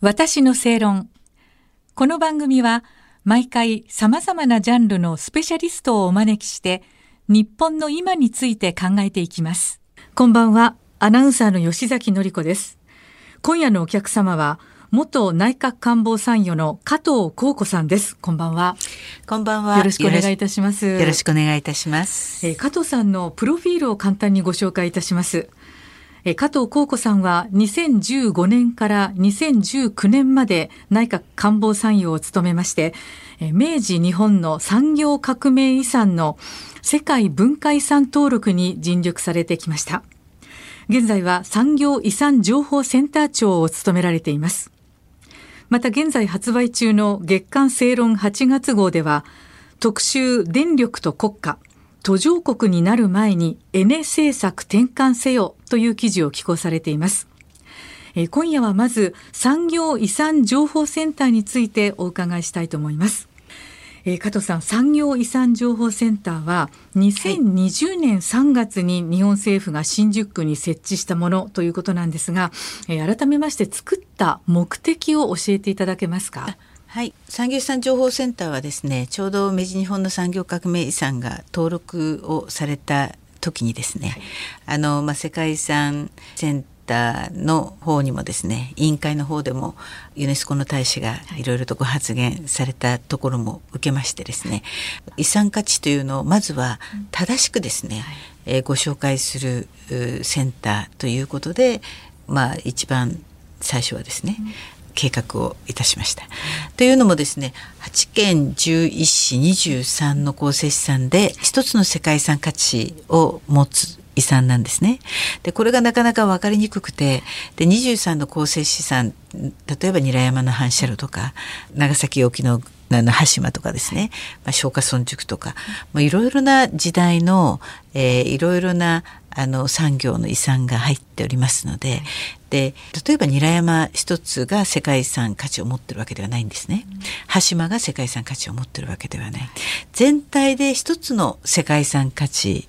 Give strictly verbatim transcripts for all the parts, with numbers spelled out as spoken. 私の正論。この番組は毎回様々なジャンルのスペシャリストをお招きして日本の今について考えていきます。こんばんは、アナウンサーの吉崎紀子です。今夜のお客様は元内閣官房参与の加藤孝子さんです。こんばんは。こんばんは。よろしくお願いいたします。よろしくお願いいたします。えー、加藤さんのプロフィールを簡単にご紹介いたします。加藤孝子さんはにせんじゅうごねんからにせんじゅうきゅうねんまで内閣官房参与を務めまして、明治日本の産業革命遺産の世界文化遺産登録に尽力されてきました。現在は産業遺産情報センター長を務められています。また現在発売中の月刊正論はちがつ号では、特集電力と国家、途上国になる前にエネ政策転換せよという記事を寄稿されています。え今夜はまず産業遺産情報センターについてお伺いしたいと思います。え加藤さん、産業遺産情報センターはにせんにじゅうねんさんがつに日本政府が新宿区に設置したものということなんですが、え改めまして作った目的を教えていただけますか？はい、産業遺産情報センターはですね、ちょうど明治日本の産業革命遺産が登録をされた時にですね、はい、あのまあ、世界遺産センターの方にもですね、委員会の方でもユネスコの大使がいろいろとご発言されたところも受けましてですね、遺産価値というのをまずは正しくですね、えー、ご紹介するセンターということで、まあ、一番最初はですね、うん計画をいたしました。というのもですね、はちけんじゅういっしにじゅうさんの構成資産で一つの世界遺産価値を持つ遺産なんですね。でこれがなかなか分かりにくくて、でにじゅうさんの構成資産、例えば韮山の反射炉とか長崎沖の端島とかですね、まあ、松下村塾とか、まあ、いろいろな時代の、えー、いろいろなあの産業の遺産が入っておりますので、で例えば韮山一つが世界遺産価値を持ってるわけではないんですね。端島が世界遺産価値を持ってるわけではない。全体で一つの世界遺産価値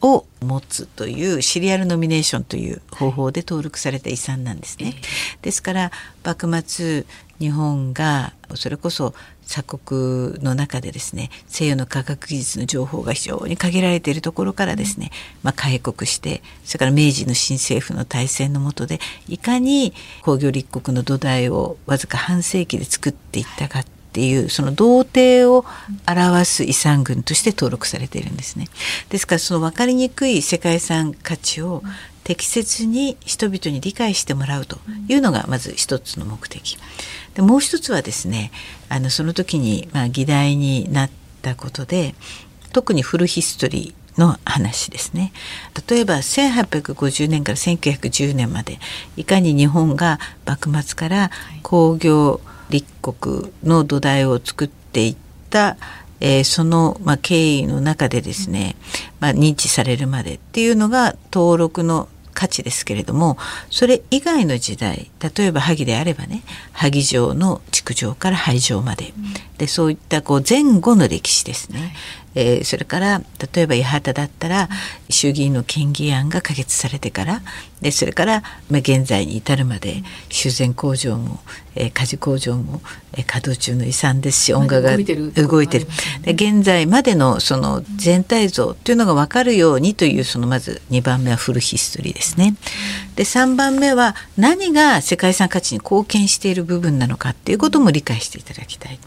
を持つというシリアルノミネーションという方法で登録された遺産なんですね。ですから幕末日本がそれこそ鎖国の中でですね、西洋の科学技術の情報が非常に限られているところからですね、まあ、開国して、それから明治の新政府の体制の下でいかに工業立国の土台をわずか半世紀で作っていったかっていう、その同定を表す遺産群として登録されているんですね。ですからその分かりにくい世界遺産価値を適切に人々に理解してもらうというのがまず一つの目的で、もう一つはですね、あのその時にまあ議題になったことで、特にフルヒストリーの話ですね。例えばせんはっぴゃくごじゅうねんからせんきゅうひゃくじゅうねんまでいかに日本が幕末から工業立国の土台を作っていった、えー、そのまあ経緯の中でですね、まあ、認知されるまでっていうのが登録の価値ですけれども、それ以外の時代、例えば萩であればね、萩城の築城から廃城まで、でそういったこう前後の歴史ですね、えー、それから例えば八幡だったら衆議院の県議案が可決されてから、でそれから現在に至るまで修繕工場も、えー、家事工場も、えー、稼働中の遺産ですし、音楽が動いてる、動いてる、で現在までのその全体像というのが分かるようにという、そのまずにばんめはフルヒストリーです。でさんばんめは何が世界遺産価値に貢献している部分なのかっていうことも理解していただきたい。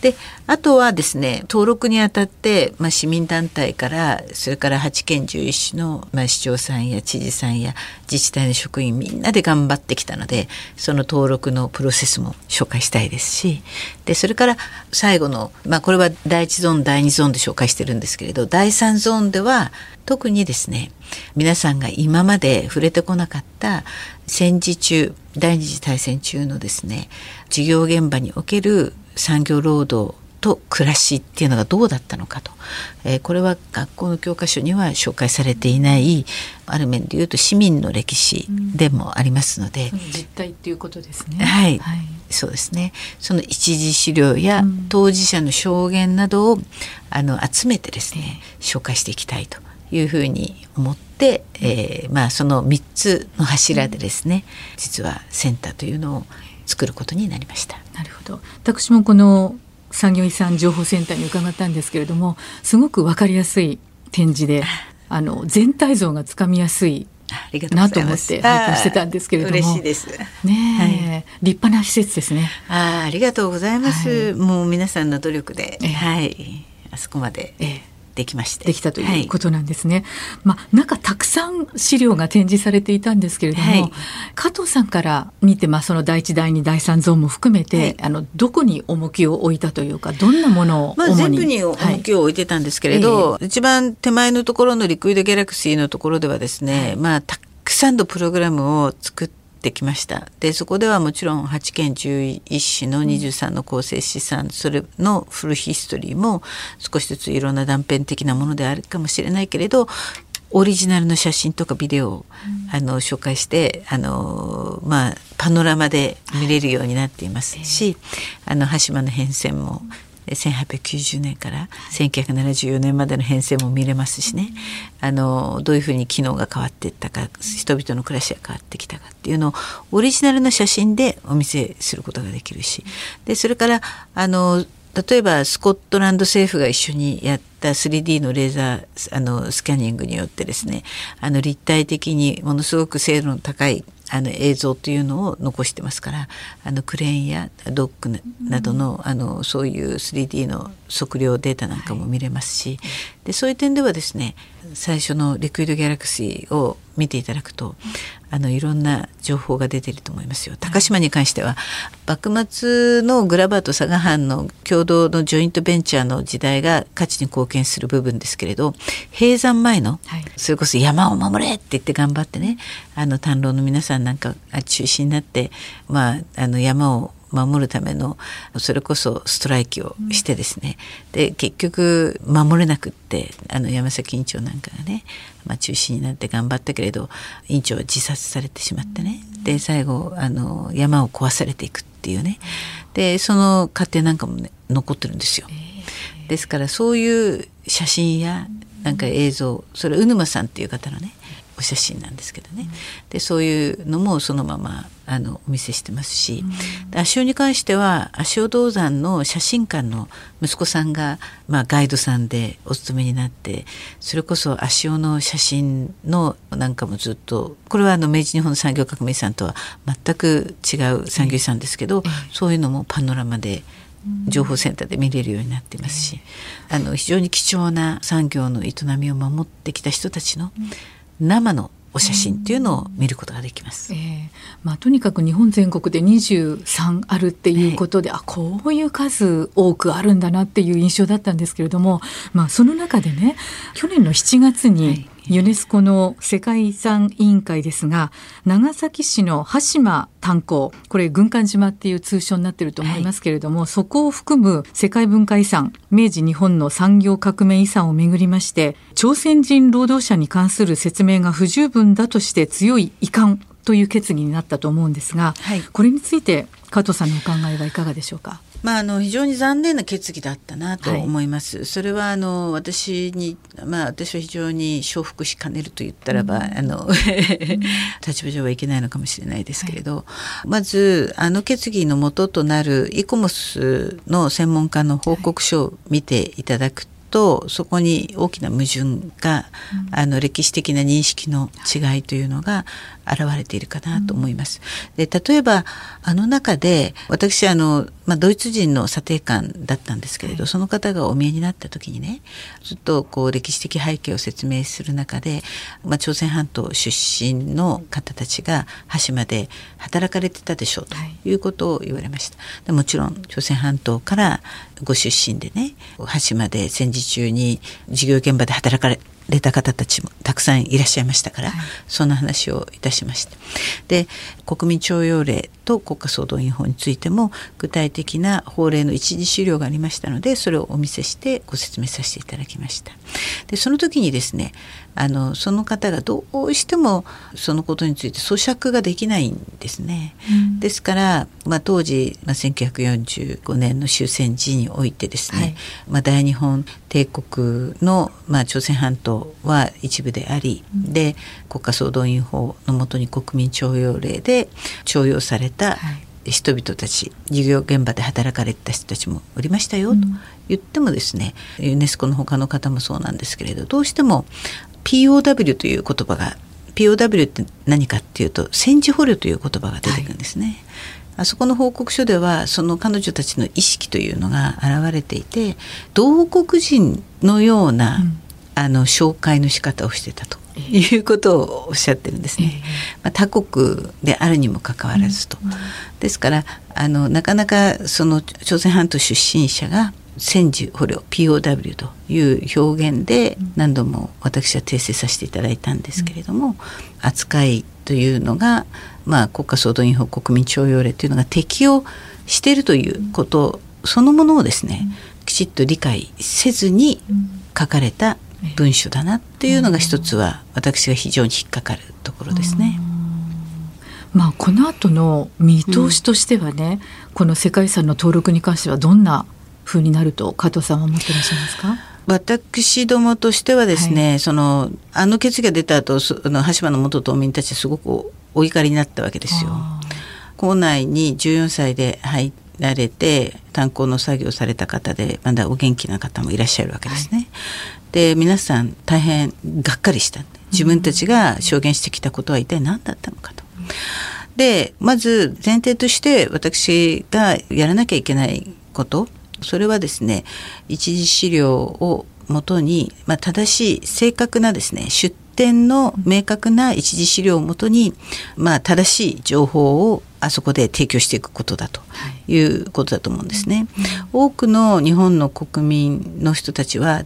であとはですね、登録にあたって、まあ、市民団体から、それからはちけんじゅういっしの、まあ、市長さんや知事さんや自治体の職員みんなで頑張ってきたので、その登録のプロセスも紹介したいですし、でそれから最後の、まあ、これはだいいちゾーンだいにゾーンで紹介してるんですけれど、だいさんゾーンでは特にですね、皆さんが今まで触れてこなかった戦時中、第二次大戦中のですね、事業現場における産業労働と暮らしっていうのがどうだったのかと、えー、これは学校の教科書には紹介されていない、ある面でいうと市民の歴史でもありますので、うん、実態っていうことですね。はい、はい、そうですね。その一次資料や当事者の証言などを、うん、あの集めてですね、紹介していきたいというふうに思って、えーまあ、そのみっつの柱でですね、実はセンターというのを作ることになりました。なるほど。私もこの産業遺産情報センターに伺ったんですけれども、すごく分かりやすい展示であの全体像がつかみやすいなと思って拝見してたんですけれども、嬉しいです、ね、はい、立派な施設ですね。 あ, ありがとうございます、はい、もう皆さんの努力で、えーはい、あそこまで、えー、できましてできたということなんですね、はい。まあ、中たくさん資料が展示されていたんですけれども、はい、加藤さんから見て、まあ、そのだいいちだいにだいさんゾーンも含めて、はい、あのどこに重きを置いたというか、どんなものを主に、まあ、全部に重きを置いてたんですけれど、はい、一番手前のところのリクイドギャラクシーのところではですね、はい、まあ、たくさんのプログラムを作ってできました。でそこではもちろんはち県じゅういち市のにじゅうさんの構成資産、それのフルヒストリーも少しずついろんな断片的なものであるかもしれないけれど、オリジナルの写真とかビデオを、うん、あの紹介してあの、まあ、パノラマで見れるようになっていますし、はい、あの端島の変遷もせんはっぴゃくきゅうじゅうねんからせんきゅうひゃくななじゅうよねんまでの変遷も見れますしね、あのどういうふうに機能が変わっていったか、人々の暮らしが変わってきたかっていうのをオリジナルの写真でお見せすることができるし、でそれからあの例えばスコットランド政府が一緒にやった スリーディー のレーザーあのスキャニングによってですね、あの立体的にものすごく精度の高いあの映像というのを残してますから、あのクレーンやドックなど の,、うん、あのそういう スリーディー の測量データなんかも見れますし、はい、でそういう点ではですね、最初のリクイドギャラクシーを見ていただくと、あのいろんな情報が出ていると思いますよ。高島に関しては幕末のグラバーと佐賀藩の共同のジョイントベンチャーの時代が価値に貢献する部分ですけれど、閉山前の、はい、それこそ山を守れって言って頑張ってね、あの丹老の皆さんなんかが中心になって、まあ、あの山を守るためのそれこそストライキをしてですね、うん、で結局守れなくって、あの山崎院長なんかがね、まあ、中止になって頑張ったけれど院長は自殺されてしまってね、うん、で最後あの山を壊されていくっていうね、でその過程なんかも、ね、残ってるんですよ、えー、ですからそういう写真やなんか映像、それ鵜沼さんっていう方のねお写真なんですけどね、うん、でそういうのもそのままあのお見せしてますし、うん、足尾に関しては足尾銅山の写真館の息子さんが、まあ、ガイドさんでお勤めになって、それこそ足尾の写真のなんかもずっと、これはあの明治日本の産業革命遺産とは全く違う産業遺産ですけど、うん、そういうのもパノラマで情報センターで見れるようになっていますし、うん、あの非常に貴重な産業の営みを守ってきた人たちの、うん、生のお写真っていうのを見ることができます、えーまあ、とにかく日本全国でにじゅうさんあるっていうことで、はい、あこういう数多くあるんだなっていう印象だったんですけれども、まあ、その中でね、去年のしちがつにユネスコの世界遺産委員会ですが、長崎市の端島炭鉱、これ軍艦島っていう通称になってると思いますけれども、はい、そこを含む世界文化遺産明治日本の産業革命遺産をめぐりまして、朝鮮人労働者に関する説明が不十分だとして強い遺憾という決議になったと思うんですが、はい、これについて加藤さんのお考えはいかがでしょうか。まあ、あの非常に残念な決議だったなと思います、はい、それはあの私に、まあ、私は非常に承服しかねると言ったらば、うん、あの立場上はいけないのかもしれないですけれど、はい、まずあの決議の元となるイコモスの専門家の報告書を見ていただくと、はいとそこに大きな矛盾が、うん、あの歴史的な認識の違いというのが現れているかなと思います、うん、で例えばあの中で私あの、まあ、ドイツ人の査定官だったんですけれど、はい、その方がお見えになった時にね、ずっとこう歴史的背景を説明する中で、まあ、朝鮮半島出身の方たちが端島で働かれてたでしょうということを言われました、はい、でもちろん朝鮮半島からご出身でね、端島で戦時中に事業現場で働かれた方たちもたくさんいらっしゃいましたから、はい、そんな話をいたしました。で、国民徴用令と国家総動員法についても具体的な法令の一時資料がありましたので、それをお見せしてご説明させていただきました。でその時にですね、あのその方がどうしてもそのことについて咀嚼ができないんですね、うん、ですから、まあ、当時、まあ、せんきゅうひゃくよんじゅうごねんの終戦時においてですね、はい、まあ、大日本帝国の、まあ、朝鮮半島は一部であり、うん、で国家総動員法の下に国民徴用令で徴用された人々たち、事業現場で働かれた人たちもおりましたよと言ってもですね、うん、ユネスコの他の方もそうなんですけれど、どうしても ピーオーダブリュー という言葉が、 ピーオーダブリュー って何かっていうと戦時捕虜という言葉が出てくるんですね、はい、あそこの報告書ではその彼女たちの意識というのが現れていて、同国人のような、うん、あの紹介の仕方をしてたということをおっしゃってるんですね、まあ、他国であるにもかかわらずと、うんうん、ですからあのなかなかその朝鮮半島出身者が戦時捕虜 ピーオーダブリュー という表現で何度も私は訂正させていただいたんですけれども、うん、扱いというのが、まあ、国家総動員法国民徴用令というのが適用しているということそのものをですね、きちっと理解せずに書かれた文書だなっていうのが一つは私が非常に引っかかるところですね。まあ、この後の見通しとしてはね、うん、この世界遺産の登録に関してはどんな風になると加藤さんは思ってらっしゃいますか？私どもとしてはですね、はい、そのあの決議が出た後、その橋場の元島民たちはすごくお怒りになったわけですよ。校内にじゅうよんさいで入られて炭鉱の作業された方で、まだお元気な方もいらっしゃるわけですね、はい、で皆さん大変がっかりした、自分たちが証言してきたことは一体何だったのかと。でまず前提として私がやらなきゃいけないこと、それはですね、一次資料をもとに、まあ、正しい正確なですね、出典の明確な一次資料をもとに、まあ、正しい情報をあそこで提供していくことだということだと思うんですね、はい、多くの日本の国民の人たちは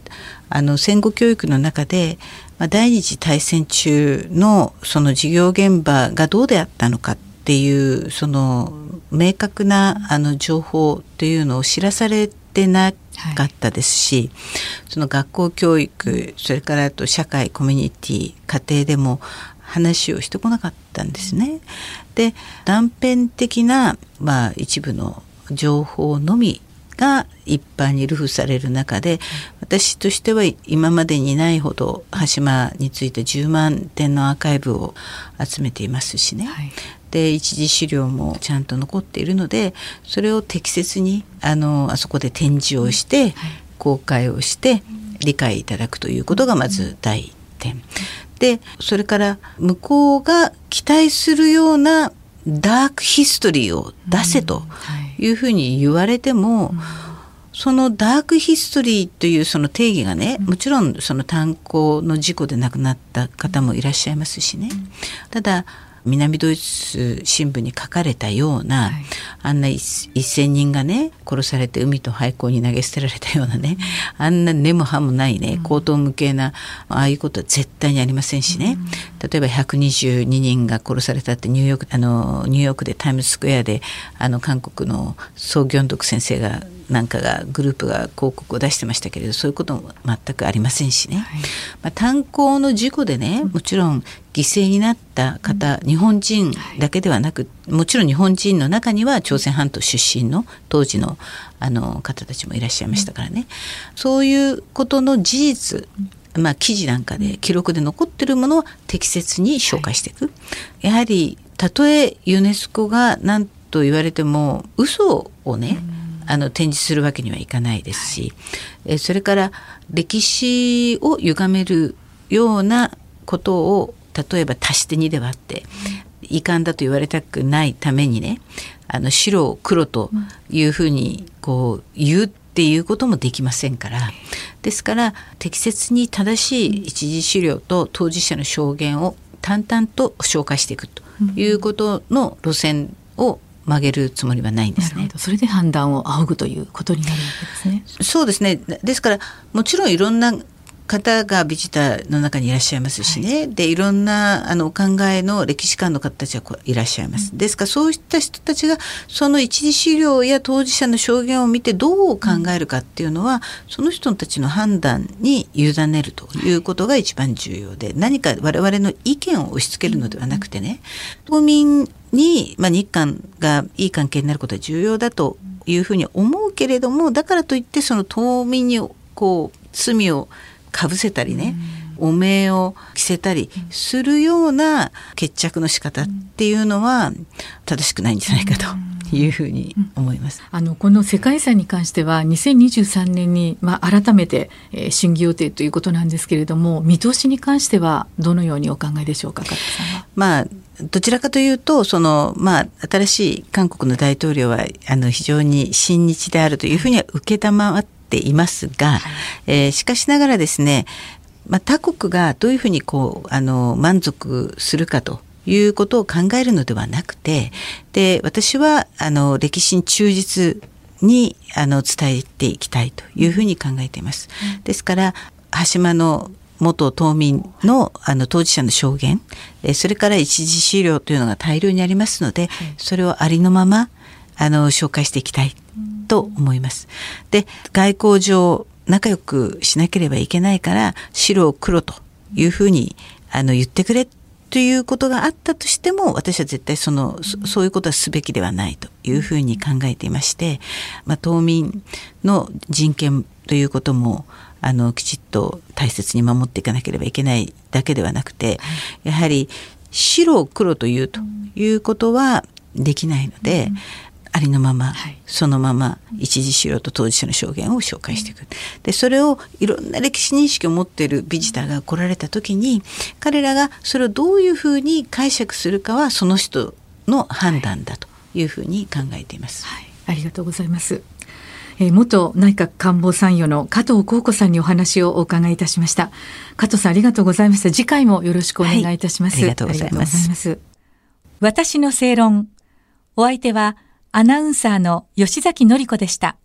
あの戦後教育の中で、まあ、第二次大戦中のその事業現場がどうであったのかっていうその明確なあの情報というのを知らされてなかったですし、はい、その学校教育、それからあと社会コミュニティ、家庭でも話をしてこなかったんですね。で断片的な、まあ、一部の情報のみが一般に流布される中で、私としては今までにないほど橋間についてじゅうまんてんのアーカイブを集めていますしね、はい、で一次資料もちゃんと残っているので、それを適切に あの、あそこで展示をして、はい、公開をして理解いただくということがまず第一点で、それから向こうが期待するようなダークヒストリーを出せというふうに言われても、うん、はい、そのダークヒストリーというその定義がね、もちろんその炭鉱の事故で亡くなった方もいらっしゃいますしね、ただ南ドイツ新聞に書かれたような、はい、あんなせんにんがね殺されて海と廃校に投げ捨てられたようなね、あんな根も葉もないね、荒唐無稽なああいうことは絶対にありませんしね、うん、例えばひゃくにじゅうににんが殺されたってニューヨーク、あのニューヨークでタイムズスクエアであの韓国のソ・ギョンドク先生がなんかがグループが広告を出してましたけれど、そういうことも全くありませんしね、はい、まあ、炭鉱の事故でね、もちろん犠牲になった方、うん、日本人だけではなく、もちろん日本人の中には朝鮮半島出身の当時のあの方たちもいらっしゃいましたからね、うん、そういうことの事実、まあ、記事なんかで記録で残っているものを適切に紹介していく、はい、やはりたとえユネスコが何と言われても嘘をね、うん、あの展示するわけにはいかないですし、はい、えそれから歴史を歪めるようなことを例えば足してにで割って遺憾だと言われたくないためにね、あの白を黒というふうにこう言うっていうこともできませんから、ですから適切に正しい一次資料と当事者の証言を淡々と紹介していくということの路線を曲げるつもりはないんですね。それで判断を仰ぐということになるわけですね。そうですね。ですからもちろんいろんな方がビジターの中にいらっしゃいますしね、はい、でいろんなあのお考えの歴史観の方たちはいらっしゃいます、うん、ですからそういった人たちがその一次資料や当事者の証言を見てどう考えるかっていうのは、その人たちの判断に委ねるということが一番重要で、はい、何か我々の意見を押し付けるのではなくてね、うん、島民に、まあ、日韓がいい関係になることは重要だというふうに思うけれども、だからといってその島民にこう罪をかぶせたりね、汚名を着せたりするような決着の仕方っていうのは正しくないんじゃないかというふうに思います、うん、あのこの世界遺産に関してはにせんにじゅうさんねんに、まあ、改めて、えー、審議予定ということなんですけれども、見通しに関してはどのようにお考えでしょうか、加藤さんは。まあどちらかというとその、まあ、新しい韓国の大統領はあの非常に親日であるというふうには受けたまわっていますが、はいえー、しかしながらですね、まあ、他国がどういうふうにこうあの満足するかということを考えるのではなくて、で私はあの歴史に忠実にあの伝えていきたいというふうに考えています。ですから羽島の元島民 の, あの当事者の証言、それから一次資料というのが大量にありますので、それをありのままあの紹介していきたいと思います。で、外交上仲良くしなければいけないから白を黒というふうにあの言ってくれということがあったとしても、私は絶対その そ, そういうことはすべきではないというふうに考えていまして、まあ、島民の人権ということもあのきちっと大切に守っていかなければいけないだけではなくて、やはり白を黒というということはできないので、うん、ありのまま、はい、そのまま一次資料と当事者の証言を紹介していく。でそれをいろんな歴史認識を持っているビジターが来られた時に、彼らがそれをどういうふうに解釈するかはその人の判断だというふうに考えています、はいはい、ありがとうございます。元内閣官房参与の加藤紘子さんにお話をお伺いいたしました。加藤さんありがとうございました。次回もよろしくお願いいたします、はい、ありがとうございます。私の正論、お相手はアナウンサーの吉崎紀子でした。